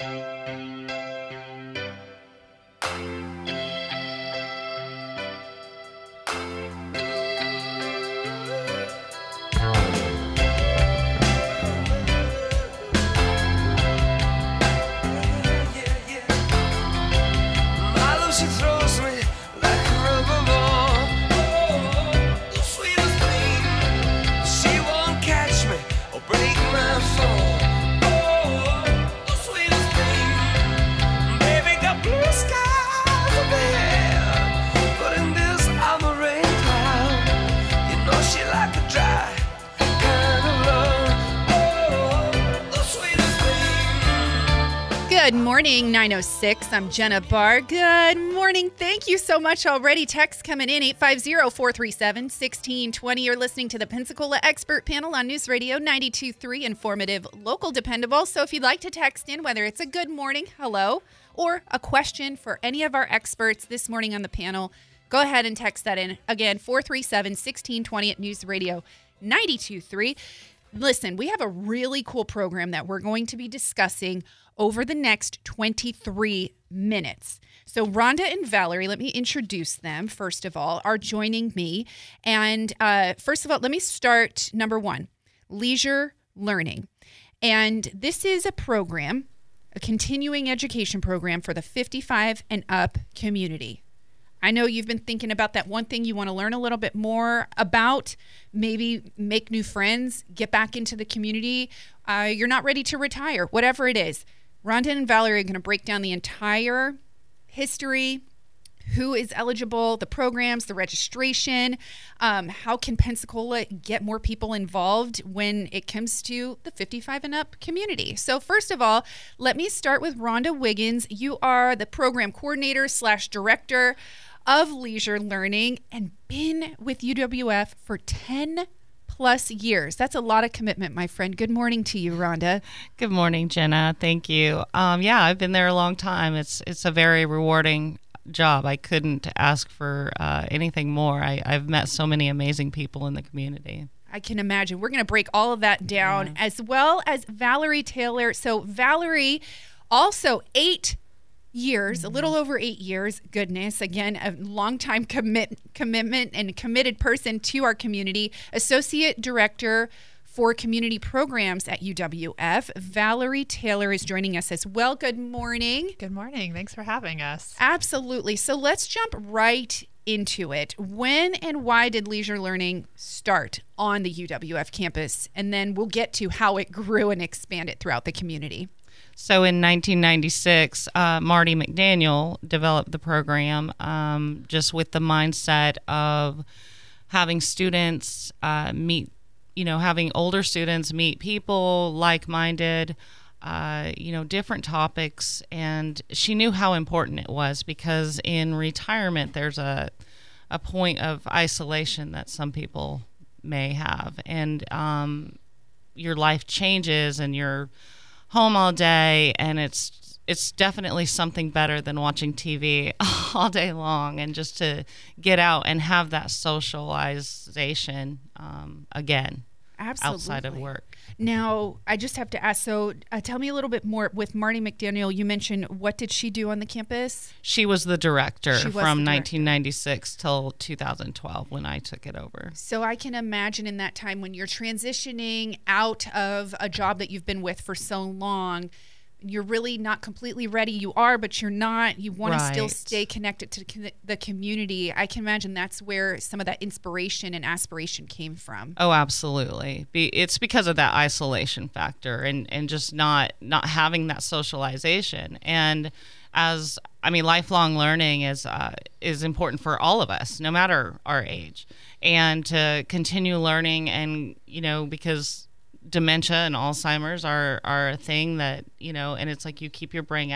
Good morning, 906. I'm Jenna Barr. Good morning. Thank you so much already. Text coming in, 850-437-1620. You're listening to the Pensacola Expert Panel on News Radio 92.3, informative, local, dependable. So if you'd like to text in, whether it's a good morning, hello, or a question for any of our experts this morning on the panel, go ahead and text that in. Again, 437-1620 at News Radio 92.3. Listen, we have a really cool program that we're going to be discussing over the next 23 minutes. So Rhonda and Valerie, let me introduce them, first of all, are joining me. And first of all, let me start, number one, Leisure Learning. And this is a program, a continuing education program for the 55 and up community. I know you've been thinking about that one thing you want to learn a little bit more about, maybe make new friends, get back into the community. You're not ready to retire, whatever it is. Rhonda and Valerie are going to break down the entire history, who is eligible, the programs, the registration, how can Pensacola get more people involved when it comes to the 55 and up community. So first of all, let me start with Rhonda Wiggins. You are the program coordinator / director of Leisure Learning and been with UWF for 10+ years. That's a lot of commitment, my friend. Good morning to you, Rhonda. Good morning, Jenna. Thank you. Yeah, I've been there a long time. It's a very rewarding job. I couldn't ask for anything more. I've met so many amazing people in the community. I can imagine. We're going to break all of that down, as well as Valerie Taylor. So Valerie, also 8 years, a little over 8 years. Goodness, again, a long-time commitment and a committed person to our community. Associate Director for Community Programs at UWF. Valerie Taylor is joining us as well. Good morning. Good morning. Thanks for having us. Absolutely. So let's jump right into it. When and why did Leisure Learning start on the UWF campus? And then we'll get to how it grew and expanded throughout the community. So in 1996, Marty McDaniel developed the program just with the mindset of having students meet, having older students meet people, like-minded, different topics. And she knew how important it was because in retirement, there's a point of isolation that some people may have. And your life changes and you're home all day, and it's definitely something better than watching TV all day long, and just to get out and have that socialization again. Absolutely. Outside of work. Now, I just have to ask, so tell me a little bit more with Marty McDaniel. You mentioned, what did she do on the campus? She was the director from 1996 till 2012 when I took it over. So I can imagine in that time when you're transitioning out of a job that you've been with for so long, you're really not completely ready. You are, but you're not. You want to still stay connected to the community. I can imagine that's where some of that inspiration and aspiration came from. Oh, absolutely. It's because of that isolation factor and just not having that socialization. And lifelong learning is important for all of us, no matter our age. And to continue learning and, because dementia and Alzheimer's are a thing that, and it's like you keep your brain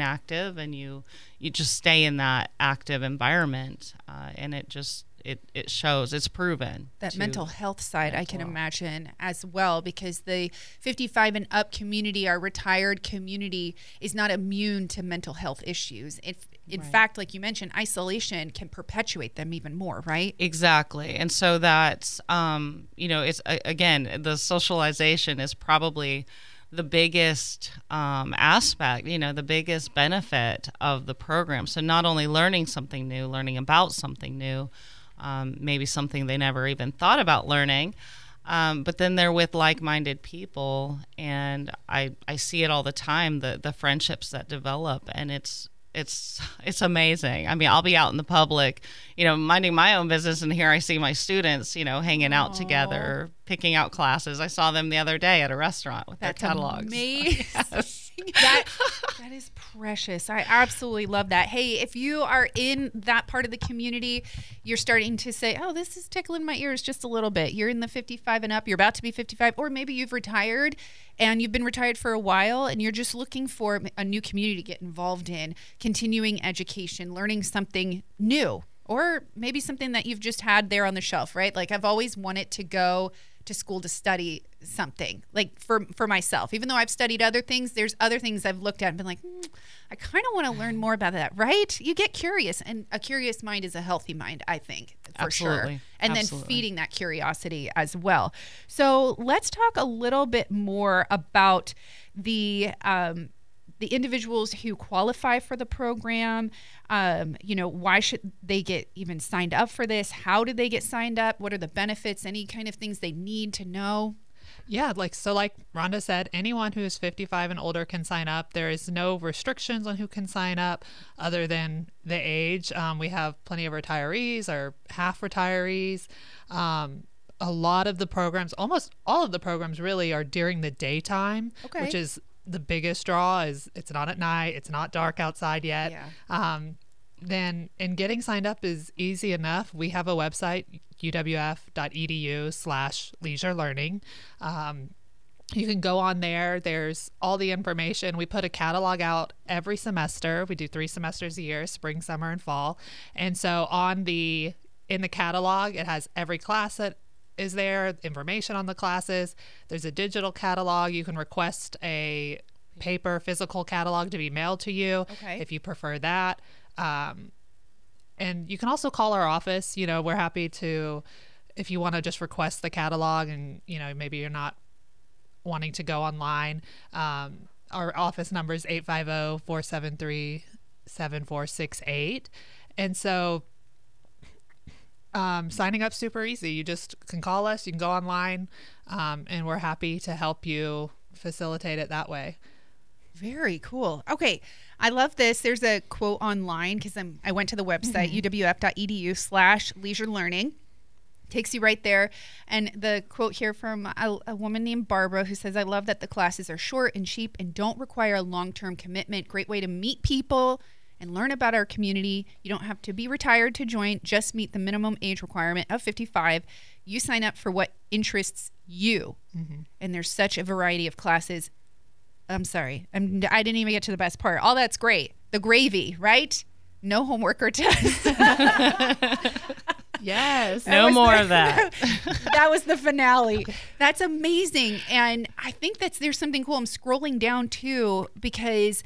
active and you just stay in that active environment. And it just, it shows, it's proven. That mental health side, I can imagine as well, because the 55 and up community, our retired community, is not immune to mental health issues. In fact, like you mentioned, isolation can perpetuate them even more, right? Exactly. And so that's, it's, again, the socialization is probably the biggest aspect, you know, the biggest benefit of the program. So not only learning something new, learning about something new, maybe something they never even thought about learning, but then they're with like-minded people, and I see it all the time, the friendships that develop, and it's amazing. I mean, I'll be out in the public, you know, minding my own business, and here I see my students, you know, hanging out together, picking out classes. I saw them the other day at a restaurant with their catalogs. Amazing. Yes. that is precious. I absolutely love that. Hey, if you are in that part of the community, you're starting to say, oh, this is tickling my ears just a little bit. You're in the 55 and up, you're about to be 55, or maybe you've retired and you've been retired for a while and you're just looking for a new community to get involved in, continuing education, learning something new, or maybe something that you've just had there on the shelf, right? Like, I've always wanted to go to school to study something, like for myself. Even though I've studied other things, there's other things I've looked at and been like, I kind of want to learn more about that, right? You get curious, and a curious mind is a healthy mind, I think, for Absolutely. Sure. And Absolutely. Then feeding that curiosity as well. So let's talk a little bit more about the individuals who qualify for the program. You know, why should they get even signed up for this? How do they get signed up? What are the benefits? Any kind of things they need to know? Yeah, like Rhonda said, anyone who is 55 and older can sign up. There is no restrictions on who can sign up other than the age. We have plenty of retirees or half retirees. A lot of the programs, almost all of the programs really, are during the daytime, okay. which is the biggest draw. Is it's not at night, it's not dark outside yet. Yeah. And getting signed up is easy enough. We have a website, uwf.edu/leisure learning. You can go on there. There's all the information. We put a catalog out every semester. We do 3 semesters a year, spring, summer, and fall. And so in the catalog, it has every class that is there, information on the classes. There's a digital catalog. You can request a paper physical catalog to be mailed to you if you prefer that. And you can also call our office. You know, we're happy to, if you want to just request the catalog and, you know, maybe you're not wanting to go online. Our office number is 850-473-7468. And so signing up super easy. You just can call us, you can go online, and we're happy to help you facilitate it that way. Very cool. Okay. I love this. There's a quote online because I went to the website, uwf.edu/leisure learning. Takes you right there. And the quote here from a woman named Barbara, who says, I love that the classes are short and cheap and don't require a long-term commitment. Great way to meet people and learn about our community. You don't have to be retired to join, just meet the minimum age requirement of 55. You sign up for what interests you. Mm-hmm. And there's such a variety of classes. I'm sorry, I didn't even get to the best part. All that's great. The gravy, right? No homework or test. Yes. No more of that. That was the finale. That's amazing. And I think there's something cool. I'm scrolling down too, because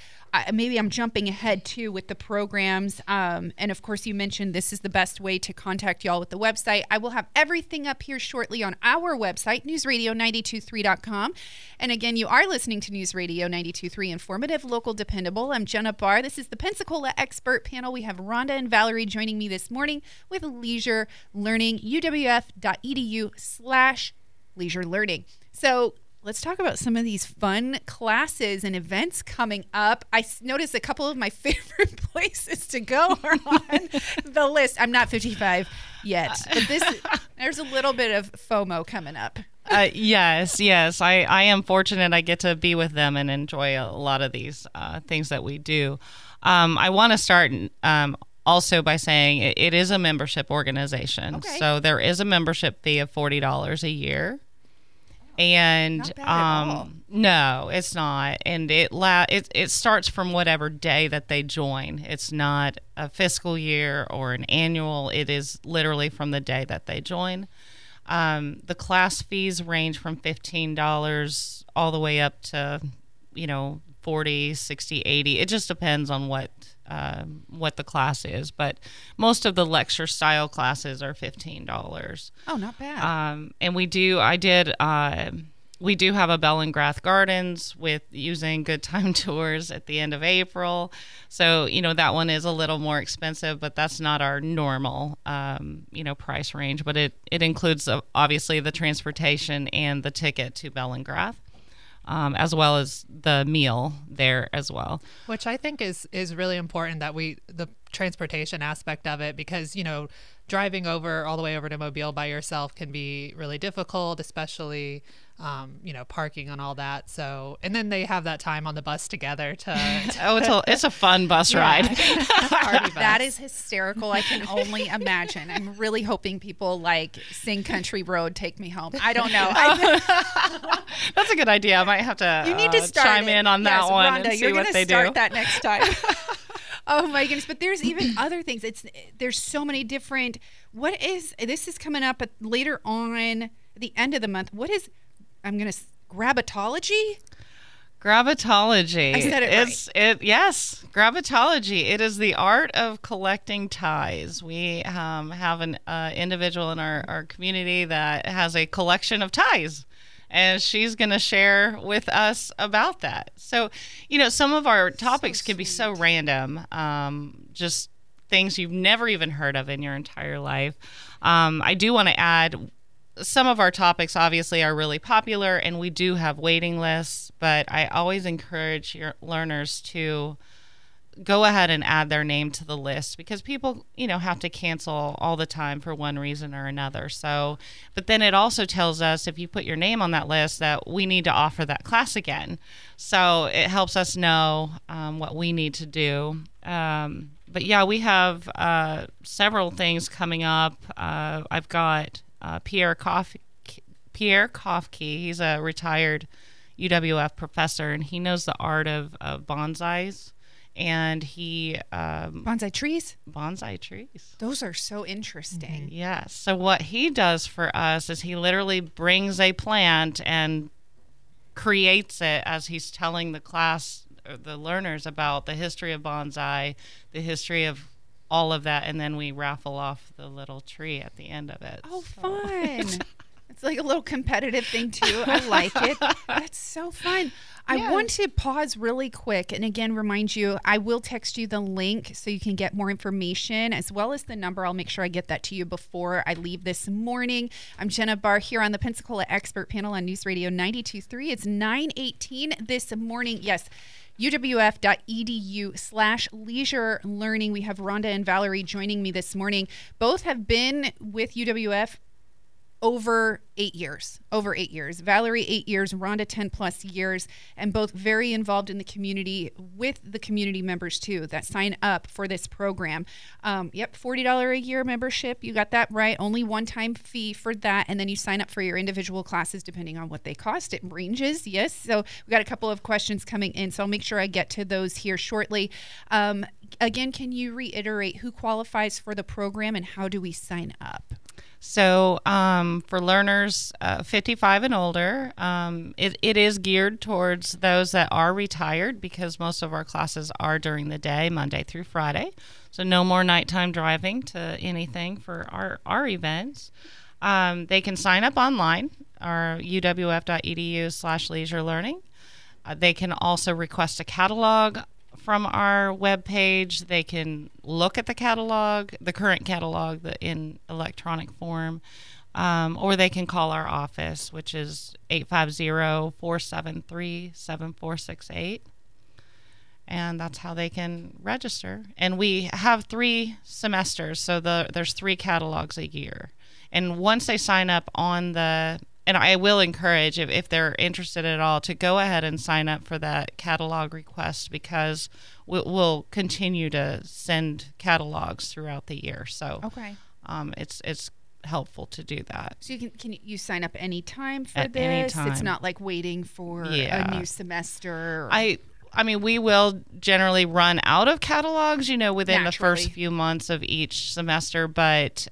maybe I'm jumping ahead too with the programs. And of course, you mentioned this is the best way to contact y'all with the website. I will have everything up here shortly on our website, newsradio923.com. And again, you are listening to News Radio 92.3, informative, local, dependable. I'm Jenna Barr. This is the Pensacola Expert Panel. We have Rhonda and Valerie joining me this morning with Leisure Learning, uwf.edu/leisure learning. So let's talk about some of these fun classes and events coming up. I noticed a couple of my favorite places to go are on the list. I'm not 55 yet, but there's a little bit of FOMO coming up. Yes. I am fortunate. I get to be with them and enjoy a lot of these things that we do. I want to start also by saying it is a membership organization. Okay. So there is a membership fee of $40 a year. And no, it's not. And it starts from whatever day that they join. It's not a fiscal year or an annual. It is literally from the day that they join. The class fees range from $15 all the way up to, you know, 40, 60, 80. It just depends on what the class is, but most of the lecture style classes are $15. Oh, not bad. And I did We do have a Bellingrath Gardens with using Good Time Tours at the end of April. So, you know, that one is a little more expensive, but that's not our normal, you know, price range. But it includes, obviously, the transportation and the ticket to Bellingrath, as well as the meal there as well. Which I think is really important, that the transportation aspect of it, because, you know, driving all the way over to Mobile by yourself can be really difficult, especially you know, parking and all that. So, and then they have that time on the bus together to oh, it's a fun bus ride. Party bus. That is hysterical. I can only imagine. I'm really hoping people like sing Country Road, Take Me Home. I don't know. That's a good idea. I might have to. You need to chime in on that one, Rhonda, and see what they do. You're going to start that next time. Oh my goodness! But there's even other things. There's so many different. What is this? Is coming up later on at the end of the month. What is? I'm gonna grabatology. Grabatology. I said it right. Yes, grabatology. It is the art of collecting ties. We have an individual in our community that has a collection of ties, and she's going to share with us about that. So, you know, some of our topics can be so random, just things you've never even heard of in your entire life. I do want to add, some of our topics obviously are really popular, and we do have waiting lists, but I always encourage your learners to go ahead and add their name to the list, because people, you know, have to cancel all the time for one reason or another. So, but then it also tells us, if you put your name on that list, that we need to offer that class again. So it helps us know what we need to do. But yeah, we have several things coming up. I've got Pierre Kofke. He's a retired UWF professor, and he knows the art of bonsais. And he bonsai trees. Those are so interesting. Mm-hmm. Yes. So what he does for us is he literally brings a plant and creates it as he's telling the class, or the learners, about the history of bonsai, the history of all of that, and then we raffle off the little tree at the end of it. Oh, so fun! It's like a little competitive thing too. I like it. That's so fun. I want to pause really quick and again remind you, I will text you the link so you can get more information, as well as the number. I'll make sure I get that to you before I leave this morning. I'm Jenna Barr here on the Pensacola Expert Panel on News Radio 92.3. It's 9:18 this morning. Yes, uwf.edu/leisure learning. We have Rhonda and Valerie joining me this morning. Both have been with UWF over 8 years. Valerie, 8 years, Rhonda, 10 plus years, and both very involved in the community with the community members too that sign up for this program. Yep, $40 a year membership. You got that right. Only one-time fee for that, and then you sign up for your individual classes depending on what they cost. It ranges, yes. So we got a couple of questions coming in, so I'll make sure I get to those here shortly. Again, can you reiterate who qualifies for the program and how do we sign up? So for learners 55 and older, it is geared towards those that are retired, because most of our classes are during the day, Monday through Friday. So no more nighttime driving to anything for our events. They can sign up online, or uwf.edu/leisure learning. They can also request a catalog from our webpage. They can look at the catalog, the current catalog, in electronic form, or they can call our office, which is 850-473-7468. And that's how they can register. And we have 3 semesters, so there's 3 catalogs a year. And once they sign up on the, and I will encourage, if they're interested at all, to go ahead and sign up for that catalog request, because we'll continue to send catalogs throughout the year. So okay, it's helpful to do that. So you can you sign up anytime for this? Any time. It's not like waiting for a new semester. I mean, we will generally run out of catalogs, you know, within the first few months of each semester. But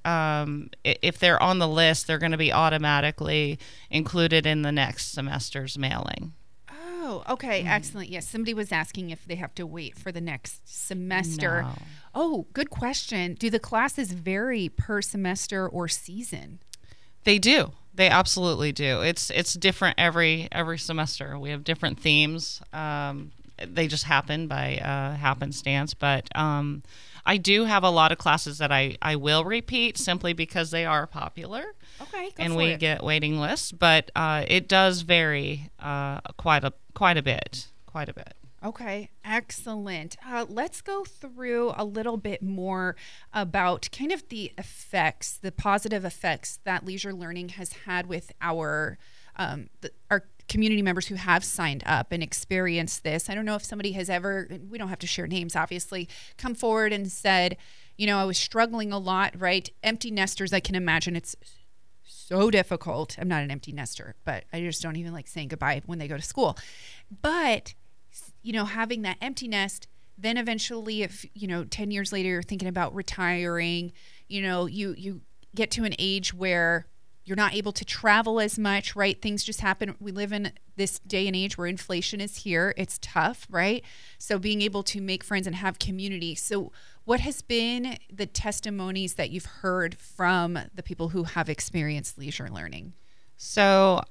if they're on the list, they're going to be automatically included in the next semester's mailing. Oh, okay. Mm-hmm. Excellent. Yes. Somebody was asking if they have to wait for the next semester. No. Oh, good question. Do the classes vary per semester or season? They do. They absolutely do. It's different every semester. We have different themes. They just happen by happenstance. But I do have a lot of classes that I will repeat simply because they are popular. Okay, go and for we it. Get waiting lists. But it does vary quite a bit. Okay, excellent. Let's go through a little bit more about kind of the effects, the positive effects that leisure learning has had with our community members who have signed up and experienced this. I don't know if somebody has ever, we don't have to share names, obviously, come forward and said, you know, I was struggling a lot, right? Empty nesters, I can imagine it's so difficult. I'm not an empty nester, but I just don't even like saying goodbye when they go to school. But you know, having that empty nest, then eventually if, you know, 10 years later, you're thinking about retiring, you know, you get to an age where you're not able to travel as much, right? Things just happen. We live in this day and age where inflation is here. It's tough, right? So being able to make friends and have community. So what has been the testimonies that you've heard from the people who have experienced leisure learning? So,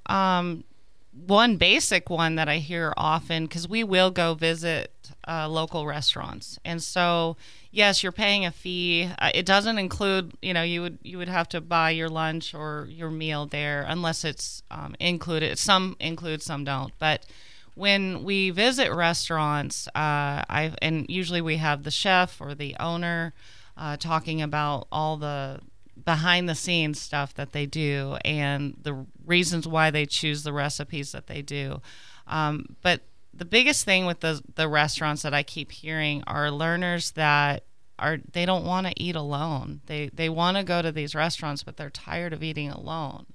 one basic one that I hear often, because we will go visit local restaurants, and so yes, you're paying a fee. It doesn't include, you know, you would have to buy your lunch or your meal there unless it's included. Some include, some don't. But when we visit restaurants, and usually we have the chef or the owner talking about all the behind the scenes stuff that they do and the reasons why they choose the recipes that they do. But the biggest thing with the restaurants that I keep hearing are learners that they don't want to eat alone. They want to go to these restaurants, but they're tired of eating alone.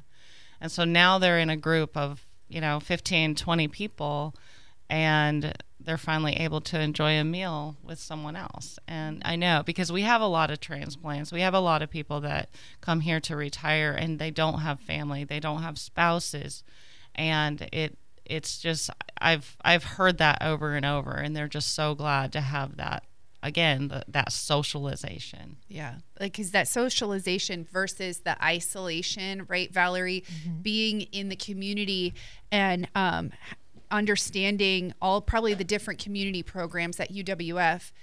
And so now they're in a group of, you know, 15, 20 people, and they're finally able to enjoy a meal with someone else. And I know, because we have a lot of transplants. We have a lot of people that come here to retire and they don't have family. They don't have spouses. And it's just, I've heard that over and over, and they're just so glad to have that. Again, that socialization. Yeah. Like, is that socialization versus the isolation, right, Valerie? Mm-hmm. Being in the community and, understanding all probably the different community programs at UWF,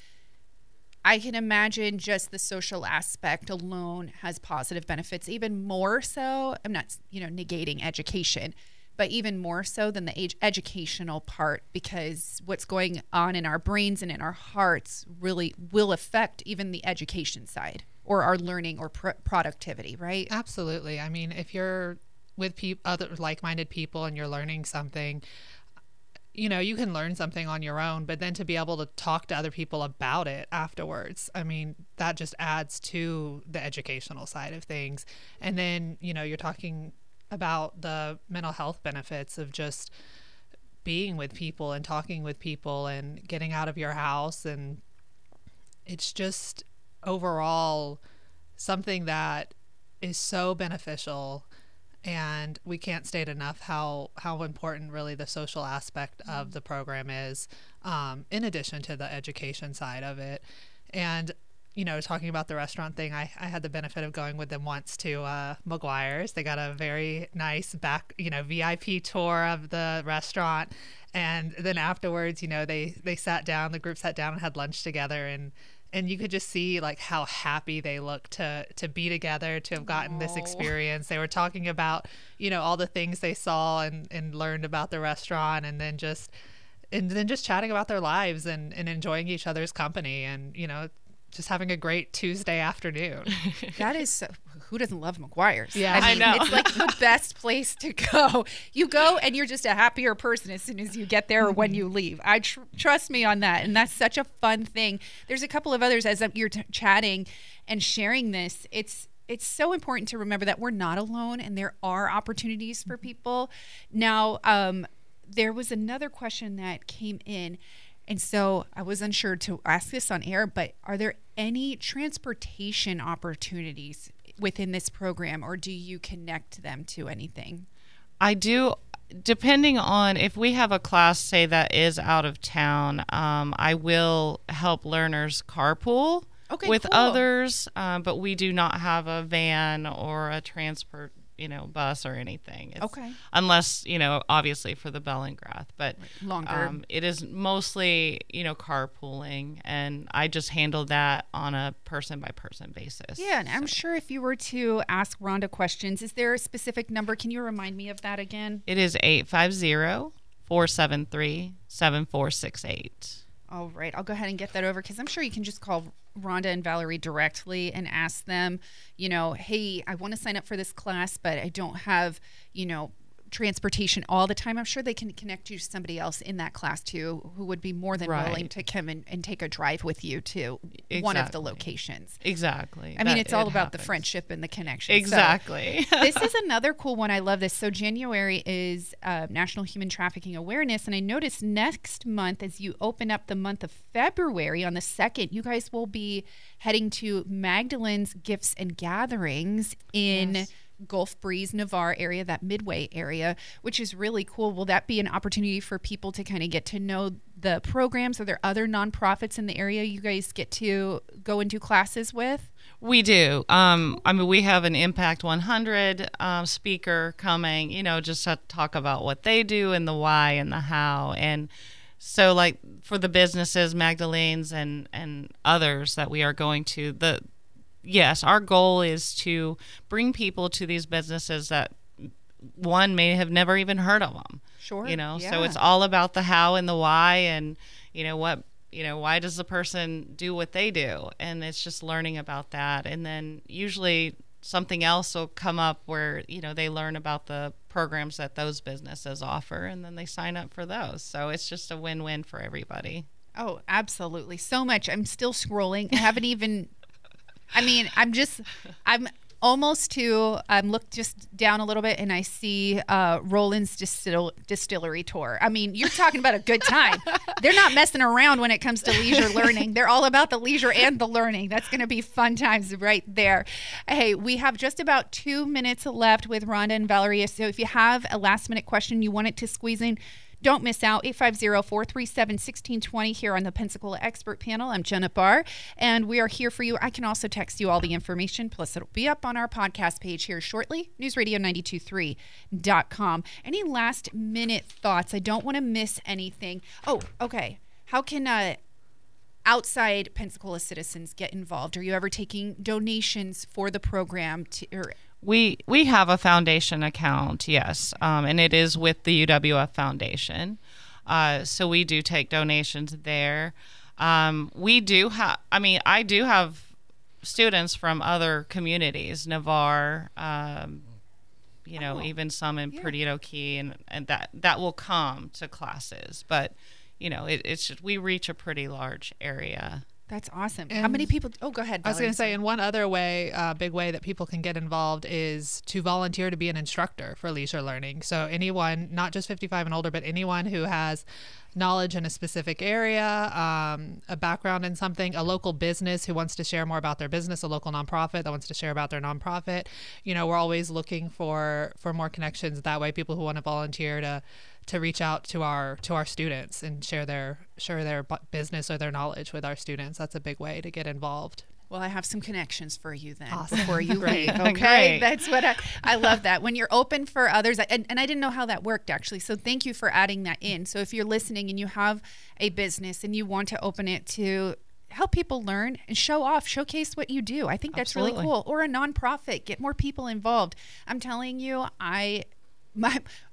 I can imagine just the social aspect alone has positive benefits, even more so. I'm not, you know, negating education, but even more so than the educational part, because what's going on in our brains and in our hearts really will affect even the education side or our learning or productivity, right? Absolutely. I mean, if you're with other like-minded people and you're learning something, you know, you can learn something on your own, but then to be able to talk to other people about it afterwards, I mean, that just adds to the educational side of things. And then, you know, you're talking about the mental health benefits of just being with people and talking with people and getting out of your house. And it's just overall something that is so beneficial. And we can't state enough how important really the social aspect of the program is, in addition to the education side of it. And, you know, talking about the restaurant thing, I had the benefit of going with them once to McGuire's. They got a very nice VIP tour of the restaurant. And then afterwards, you know, they sat down, the group sat down and had lunch together, and you could just see like how happy they looked to be together, to have gotten this experience. They were talking about, you know, all the things they saw and learned about the restaurant, and then just chatting about their lives and enjoying each other's company, and, you know, just having a great Tuesday afternoon. That is so, who doesn't love McGuire's? Yeah, I mean, I know. It's like the best place to go. You go and you're just a happier person as soon as you get there or when you leave. I trust me on that. And that's such a fun thing. There's a couple of others as you're chatting and sharing this. It's so important to remember that we're not alone and there are opportunities for people. Now, there was another question that came in. And so I was unsure to ask this on air, but are there any transportation opportunities within this program, or do you connect them to anything? I do, depending on if we have a class, say, that is out of town, I will help learners carpool with others, but we do not have a van or a transport bus or anything. It's, okay. Unless, obviously for the Bellingrath, but longer. It is mostly, carpooling, and I just handle that on a person by person basis. Yeah. And so. I'm sure if you were to ask Rhonda questions, is there a specific number? Can you remind me of that again? It is 850-473-7468. All right, I'll go ahead and get that over, because I'm sure you can just call Rhonda and Valerie directly and ask them, hey, I want to sign up for this class, but I don't have, transportation all the time. I'm sure they can connect you to somebody else in that class too, who would be more than willing to come and take a drive with you to one of the locations. Exactly. I mean, it's all about the friendship and the connection. Exactly. So, this is another cool one. I love this. So January is National Human Trafficking Awareness, and I noticed next month, as you open up the month of February on the 2nd, you guys will be heading to Magdalen's Gifts and Gatherings in Gulf Breeze, Navarre area, that Midway area, which is really cool. Will that be an opportunity for people to kind of get to know the programs? Are there other nonprofits in the area you guys get to go and do classes with? We do. We have an Impact 100 speaker coming, just to talk about what they do and the why and the how. And so, like, for the businesses, Magdalen's and others that we are going to, yes, our goal is to bring people to these businesses that one may have never even heard of them. Sure. So it's all about the how and the why, and why does the person do what they do? And it's just learning about that. And then usually something else will come up where, they learn about the programs that those businesses offer, and then they sign up for those. So it's just a win-win for everybody. Oh, absolutely. So much. I'm still scrolling. I haven't even... look just down a little bit, and I see Roland's Distillery tour. I mean, you're talking about a good time. They're not messing around when it comes to leisure learning. They're all about the leisure and the learning. That's going to be fun times right there. Hey, we have just about 2 minutes left with Rhonda and Valerie. So if you have a last minute question you want it to squeeze in, don't miss out. 850-437-1620 here on the Pensacola Expert Panel. I'm Jenna Barr, and we are here for you. I can also text you all the information, plus it'll be up on our podcast page here shortly, newsradio923.com. Any last minute thoughts? I don't want to miss anything. Oh, okay. How can outside Pensacola citizens get involved? Are you ever taking donations for the program We have a foundation account, yes, and it is with the UWF Foundation. So we do take donations there. I do have students from other communities, Navarre, even some in Perdido Key, and that will come to classes. But, we reach a pretty large area. That's awesome. And how many people? Oh, go ahead, Valerie. I was going to say, and one other way, big way that people can get involved is to volunteer to be an instructor for leisure learning. So anyone, not just 55 and older, but anyone who has knowledge in a specific area, a background in something, a local business who wants to share more about their business, a local nonprofit that wants to share about their nonprofit. We're always looking for more connections that way. People who want to volunteer to reach out to our students and share their business or their knowledge with our students. That's a big way to get involved. Well, I have some connections for you then before you leave. Okay, great. That's what I love that. When you're open for others, and I didn't know how that worked actually, so thank you for adding that in. So if you're listening and you have a business and you want to open it to help people learn and showcase what you do, I think that's absolutely really cool. Or a nonprofit, get more people involved. I'm telling you, a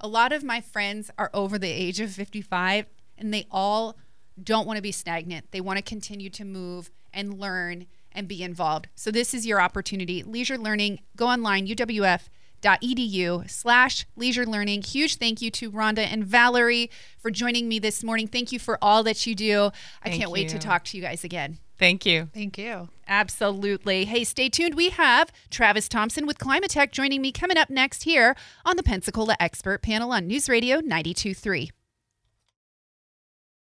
lot of my friends are over the age of 55, and they all don't want to be stagnant. They want to continue to move and learn and be involved. So this is your opportunity. Leisure Learning. Go online, uwf.edu/leisure learning. Huge thank you to Rhonda and Valerie for joining me this morning. Thank you for all that you do. I can't wait to talk to you guys again. Thank you. Thank you. Absolutely. Hey, stay tuned. We have Travis Thompson with Climatech joining me coming up next here on the Pensacola Expert Panel on News Radio 92.3.